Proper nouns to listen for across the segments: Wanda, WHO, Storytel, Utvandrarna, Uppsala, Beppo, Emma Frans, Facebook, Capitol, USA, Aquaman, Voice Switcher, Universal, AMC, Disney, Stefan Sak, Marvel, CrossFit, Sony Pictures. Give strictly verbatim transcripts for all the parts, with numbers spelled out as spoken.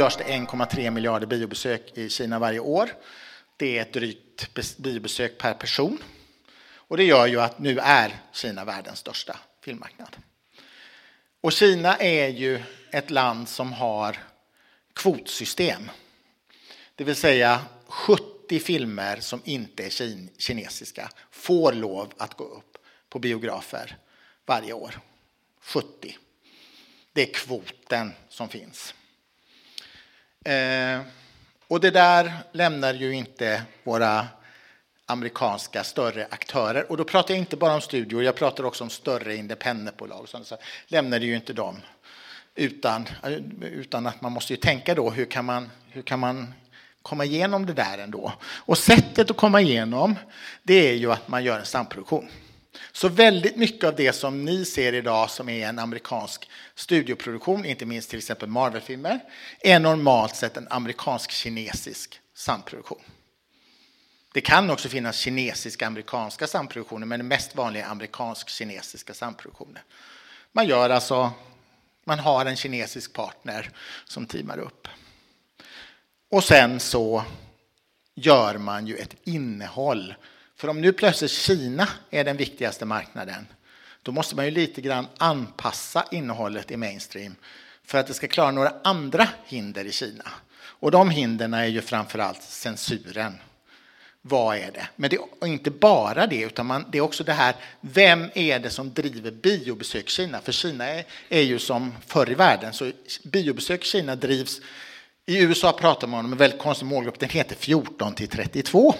görs det en komma tre miljarder biobesök i Kina varje år. Det är ett drygt biobesök per person. Och det gör ju att nu är Kina världens största filmmarknad. Och Kina är ju ett land som har kvotsystem. Det vill säga sjuttio filmer som inte är kin- kinesiska får lov att gå upp på biografer varje år. sjuttio. Det är kvoten som finns. Eh, och det där lämnar ju inte våra amerikanska större aktörer. Och då pratar jag inte bara om studior, jag pratar också om större independentbolag. Så lämnar det ju inte dem utan, utan att man måste ju tänka då hur kan man, hur kan man komma igenom det där ändå. Och sättet att komma igenom det är ju att man gör en samproduktion. Så väldigt mycket av det som ni ser idag som är en amerikansk studioproduktion, inte minst till exempel Marvel-filmer, är normalt sett en amerikansk-kinesisk samproduktion. Det kan också finnas kinesiska-amerikanska samproduktioner, men det mest vanliga är amerikansk-kinesiska samproduktioner. Man gör alltså, man har en kinesisk partner som teamar upp. Och sen så gör man ju ett innehåll. För om nu plötsligt Kina är den viktigaste marknaden, då måste man ju lite grann anpassa innehållet i mainstream för att det ska klara några andra hinder i Kina. Och de hinderna är ju framförallt censuren. Vad är det? Men det är inte bara det, utan man, det är också det här, vem är det som driver biobesök i Kina? För Kina är, är ju som förr i världen, så biobesök i Kina drivs, i U S A pratar man om en väldigt konstig målgrupp, den heter fjorton till trettiotvå.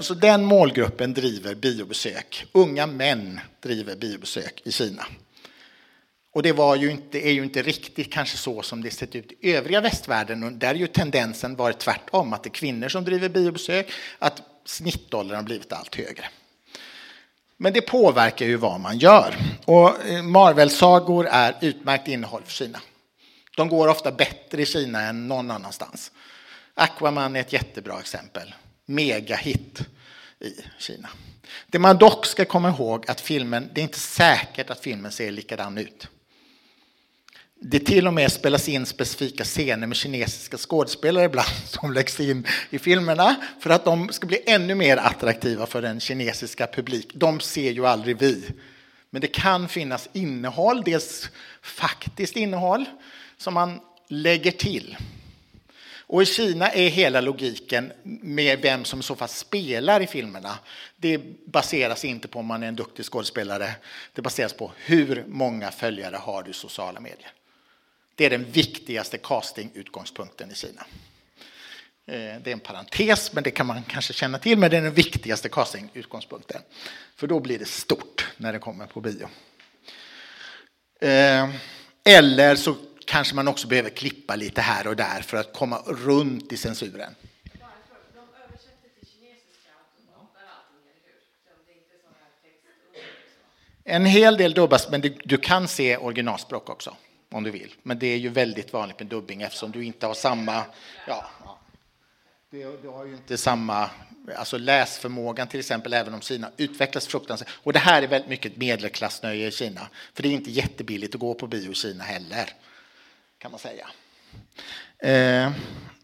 Så den målgruppen driver biobesök. Unga män driver biobesök i Kina. Och det var ju inte, är ju inte riktigt kanske så som det sett ut i övriga västvärlden. Och där är ju tendensen varit tvärtom. Att det är kvinnor som driver biobesök. Att snittåldern har blivit allt högre. Men det påverkar ju vad man gör. Och Marvel-sagor är utmärkt innehåll för Kina. De går ofta bättre i Kina än någon annanstans. Aquaman är ett jättebra exempel. Megahit i Kina. Det man dock ska komma ihåg att filmen, det är inte säkert att filmen ser likadan ut. Det till och med spelas in specifika scener med kinesiska skådespelare ibland som läggs in i filmerna för att de ska bli ännu mer attraktiva för den kinesiska publiken. De ser ju aldrig vi. Men det kan finnas innehåll, dels faktiskt innehåll som man lägger till. Och i Kina är hela logiken med vem som i så fall spelar i filmerna. Det baseras inte på om man är en duktig skådespelare. Det baseras på hur många följare har du i sociala medier. Det är den viktigaste castingutgångspunkten i Kina. Det är en parentes, men det kan man kanske känna till. Men det är den viktigaste castingutgångspunkten. För då blir det stort när det kommer på bio. Eller så kanske man också behöver klippa lite här och där för att komma runt i censuren. En hel del dubbas, men du, du kan se originalspråk också om du vill. Men det är ju väldigt vanligt med dubbing eftersom du inte har samma... Ja, ja. Du, du har ju inte samma... Alltså läsförmågan till exempel, även om Kina utvecklas fruktansvärt. Och det här är väldigt mycket medelklassnöje i Kina. För det är inte jättebilligt att gå på bio i Kina heller, kan man säga. Eh,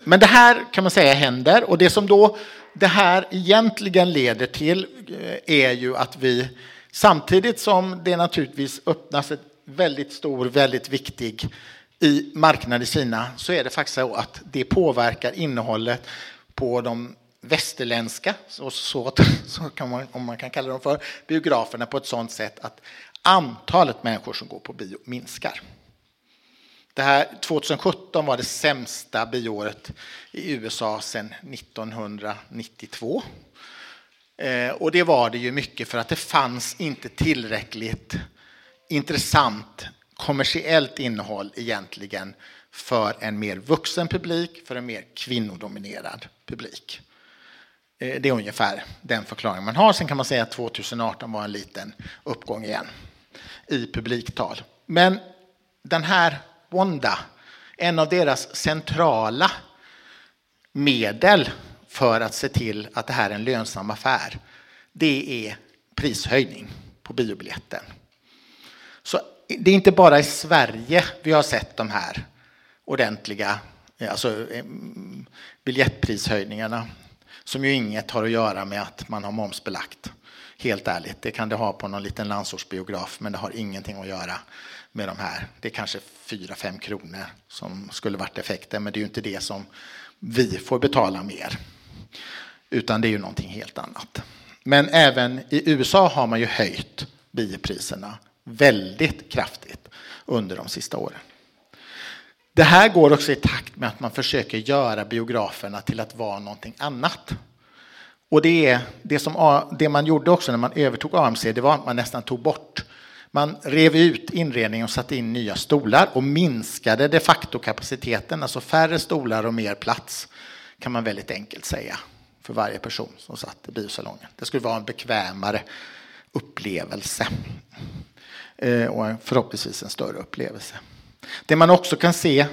men det här kan man säga händer, och det som då det här egentligen leder till eh, är ju att vi samtidigt som det naturligtvis öppnas ett väldigt stor, väldigt viktig i marknad i Kina, så är det faktiskt så att det påverkar innehållet på de västerländska så, så, så kan man, om man kan kalla dem för biograferna, på ett sånt sätt att antalet människor som går på bio minskar. Det här tjugosjutton var det sämsta bioåret i U S A sedan nittonhundranittiotvå. Eh, och det var det ju mycket för att det fanns inte tillräckligt intressant kommersiellt innehåll egentligen för en mer vuxen publik, för en mer kvinnodominerad publik. Eh, det är ungefär den förklaring man har. Sen kan man säga att tjugoarton var en liten uppgång igen i publiktal. Men den här Wanda, en av deras centrala medel för att se till att det här är en lönsam affär, det är prishöjning på biobiljetten. Så det är inte bara i Sverige vi har sett de här ordentliga, alltså biljettprishöjningarna, som ju inget har att göra med att man har momsbelagt. Helt ärligt, det kan det ha på någon liten landsortsbiograf, men det har ingenting att göra med de här. Det är kanske fyra fem kronor som skulle varit effekten, men det är ju inte det som vi får betala mer. Utan det är ju någonting helt annat. Men även i U S A har man ju höjt biopriserna väldigt kraftigt under de sista åren. Det här går också i takt med att man försöker göra biograferna till att vara någonting annat. Och det, är det, som, det man gjorde också när man övertog A M C, det var att man nästan tog bort. Man rev ut inredningen och satte in nya stolar och minskade de facto kapaciteten. Alltså färre stolar och mer plats, kan man väldigt enkelt säga, för varje person som satt i biosalongen. Det skulle vara en bekvämare upplevelse. Och förhoppningsvis en större upplevelse. Det man också kan se,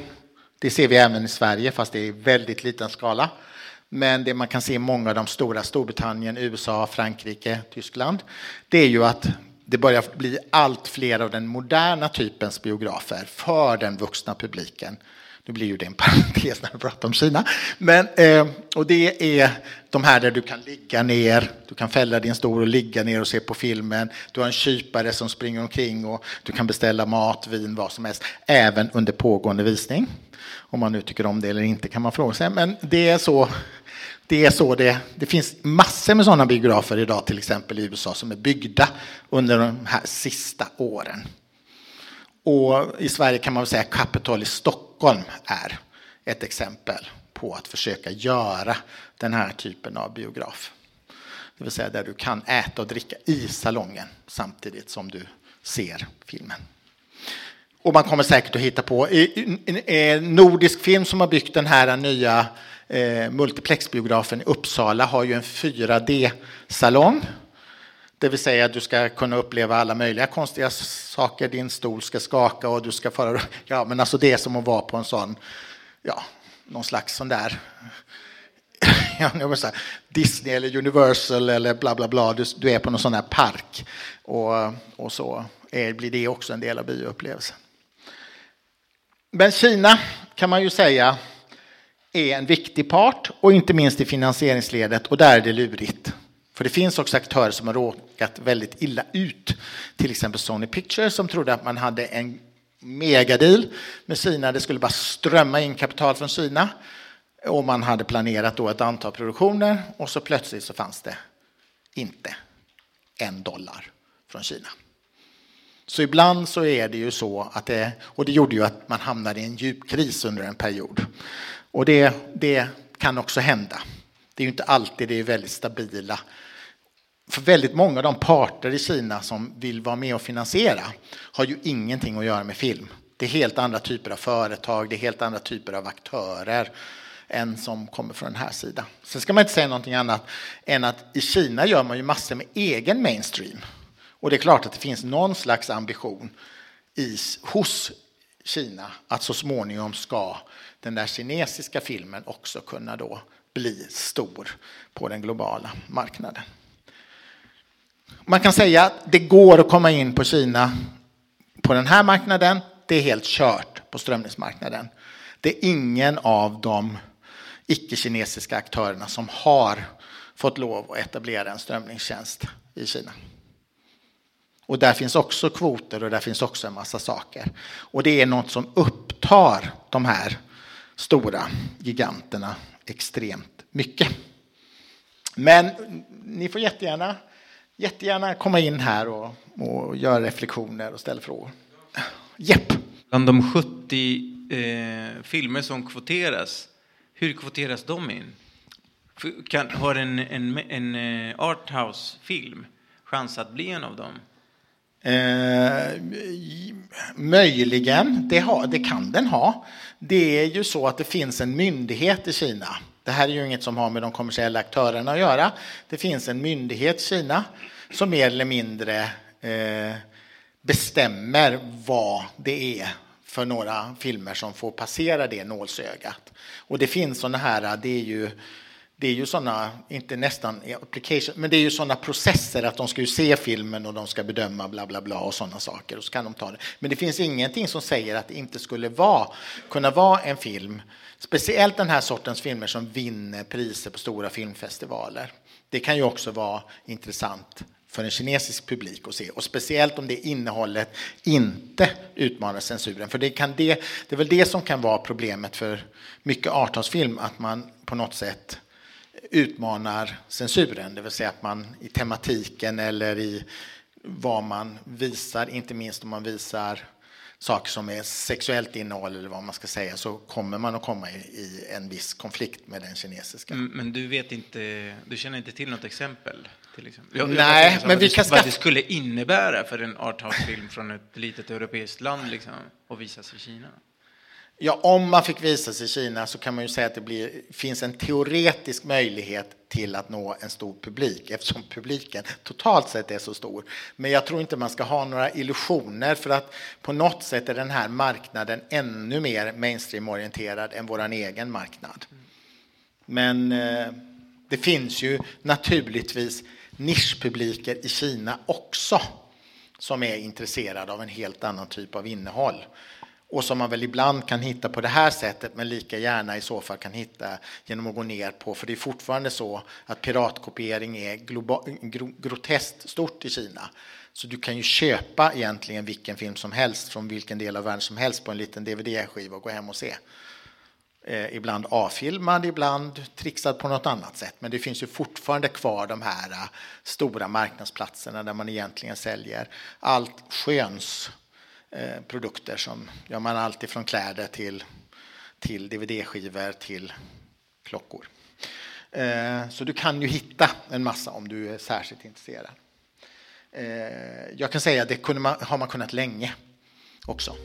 det ser vi även i Sverige fast det är i väldigt liten skala. Men det man kan se i många av de stora, Storbritannien, U S A, Frankrike, Tyskland, det är ju att det börjar bli allt fler av den moderna typens biografer för den vuxna publiken. Nu blir ju det en parentes när vi pratar om Kina. Men, eh, och det är de här där du kan ligga ner, du kan fälla din stol och ligga ner och se på filmen. Du har en kypare som springer omkring och du kan beställa mat, vin, vad som helst. Även under pågående visning. Om man nu tycker om det eller inte kan man fråga sig. Men det är så det, är så det, det finns massor med sådana biografer idag, till exempel i U S A, som är byggda under de här sista åren. Och i Sverige kan man väl säga Capitol i Stockholm är ett exempel på att försöka göra den här typen av biograf. Det vill säga där du kan äta och dricka i salongen samtidigt som du ser filmen. Och man kommer säkert att hitta på en nordisk film som har byggt den här nya multiplexbiografen i Uppsala, har ju en fyra D-salong. Det vill säga att du ska kunna uppleva alla möjliga konstiga saker. Din stol ska skaka och du ska föra... Ja, men alltså det är som att vara på en sån... Ja, någon slags sån där... Disney eller Universal eller bla bla bla. Du, du är på någon sån här park. Och, och så är, blir det också en del av bioupplevelsen. Men Kina kan man ju säga är en viktig part. Och inte minst i finansieringsledet. Och där är det lurigt. För det finns också aktörer som har råkat väldigt illa ut. Till exempel Sony Pictures som trodde att man hade en megadeal med Kina. Det skulle bara strömma in kapital från Kina. Och man hade planerat då ett antal produktioner. Och så plötsligt så fanns det inte en dollar från Kina. Så ibland så är det ju så att det... Och det gjorde ju att man hamnade i en djup kris under en period. Och det, det kan också hända. Det är ju inte alltid det är väldigt stabila. För väldigt många av de parter i Kina som vill vara med och finansiera har ju ingenting att göra med film. Det är helt andra typer av företag, det är helt andra typer av aktörer än som kommer från den här sidan. Sen ska man inte säga någonting annat än att i Kina gör man ju massor med egen mainstream. Och det är klart att det finns någon slags ambition i, hos Kina att så småningom ska den där kinesiska filmen också kunna då bli stor på den globala marknaden. Man kan säga att det går att komma in på Kina på den här marknaden. Det är helt kört på strömningsmarknaden. Det är ingen av de icke-kinesiska aktörerna som har fått lov att etablera en strömningstjänst i Kina. Och där finns också kvoter och där finns också en massa saker. Och det är något som upptar de här stora giganterna extremt mycket. Men ni får jättegärna, jättegärna komma in här och, och göra reflektioner och ställa frågor. Jepp. Bland de sjuttio eh, filmer som kvoteras, hur kvoteras de in? Kan, har en, en, en, en arthouse-film chans att bli en av dem? Eh, möjligen, det, ha, det kan den ha. Det är ju så att det finns en myndighet i Kina. Det här är ju inget som har med de kommersiella aktörerna att göra. Det finns en myndighet i Kina som mer eller mindre eh, bestämmer vad det är för några filmer som får passera det nålsögat. Och det finns sådana här, det är ju det är ju sådana, inte nästan application, men det är ju sådana processer att de ska ju se filmen och de ska bedöma bla bla bla och sådana saker, och så kan de ta det. Men det finns ingenting som säger att det inte skulle vara, kunna vara en film, speciellt den här sortens filmer som vinner priser på stora filmfestivaler. Det kan ju också vara intressant för en kinesisk publik att se, och speciellt om det innehållet inte utmanar censuren, för det, kan det, det är väl det som kan vara problemet för mycket artonhundratalsfilm, att man på något sätt utmanar censuren, det vill säga att man i tematiken eller i vad man visar, inte minst om man visar saker som är sexuellt innehåll eller vad man ska säga, så kommer man att komma i en viss konflikt med den kinesiska. Mm, men du vet inte, du känner inte till något exempel? Till exempel. Jag, Nej, jag men vad vi det, kan skaffa... vad det skulle innebära för en arthouse-film från ett litet europeiskt land liksom, och visas i Kina? Ja, om man fick visas i Kina så kan man ju säga att det blir, finns en teoretisk möjlighet till att nå en stor publik, eftersom publiken totalt sett är så stor. Men jag tror inte man ska ha några illusioner, för att på något sätt är den här marknaden ännu mer mainstream-orienterad än våran egen marknad. Men eh, det finns ju naturligtvis nischpubliker i Kina också som är intresserade av en helt annan typ av innehåll. Och som man väl ibland kan hitta på det här sättet, men lika gärna i så fall kan hitta genom att gå ner på. För det är fortfarande så att piratkopiering är globa- groteskt stort i Kina. Så du kan ju köpa egentligen vilken film som helst från vilken del av världen som helst på en liten D V D-skiva och gå hem och se. Eh, ibland avfilmad, ibland trixad på något annat sätt. Men det finns ju fortfarande kvar de här uh, stora marknadsplatserna där man egentligen säljer allt sköns produkter som gör man allt ifrån kläder till, till D V D-skivor till klockor. Eh, så du kan ju hitta en massa om du är särskilt intresserad. Eh, jag kan säga att det kunde man, har man kunnat länge också.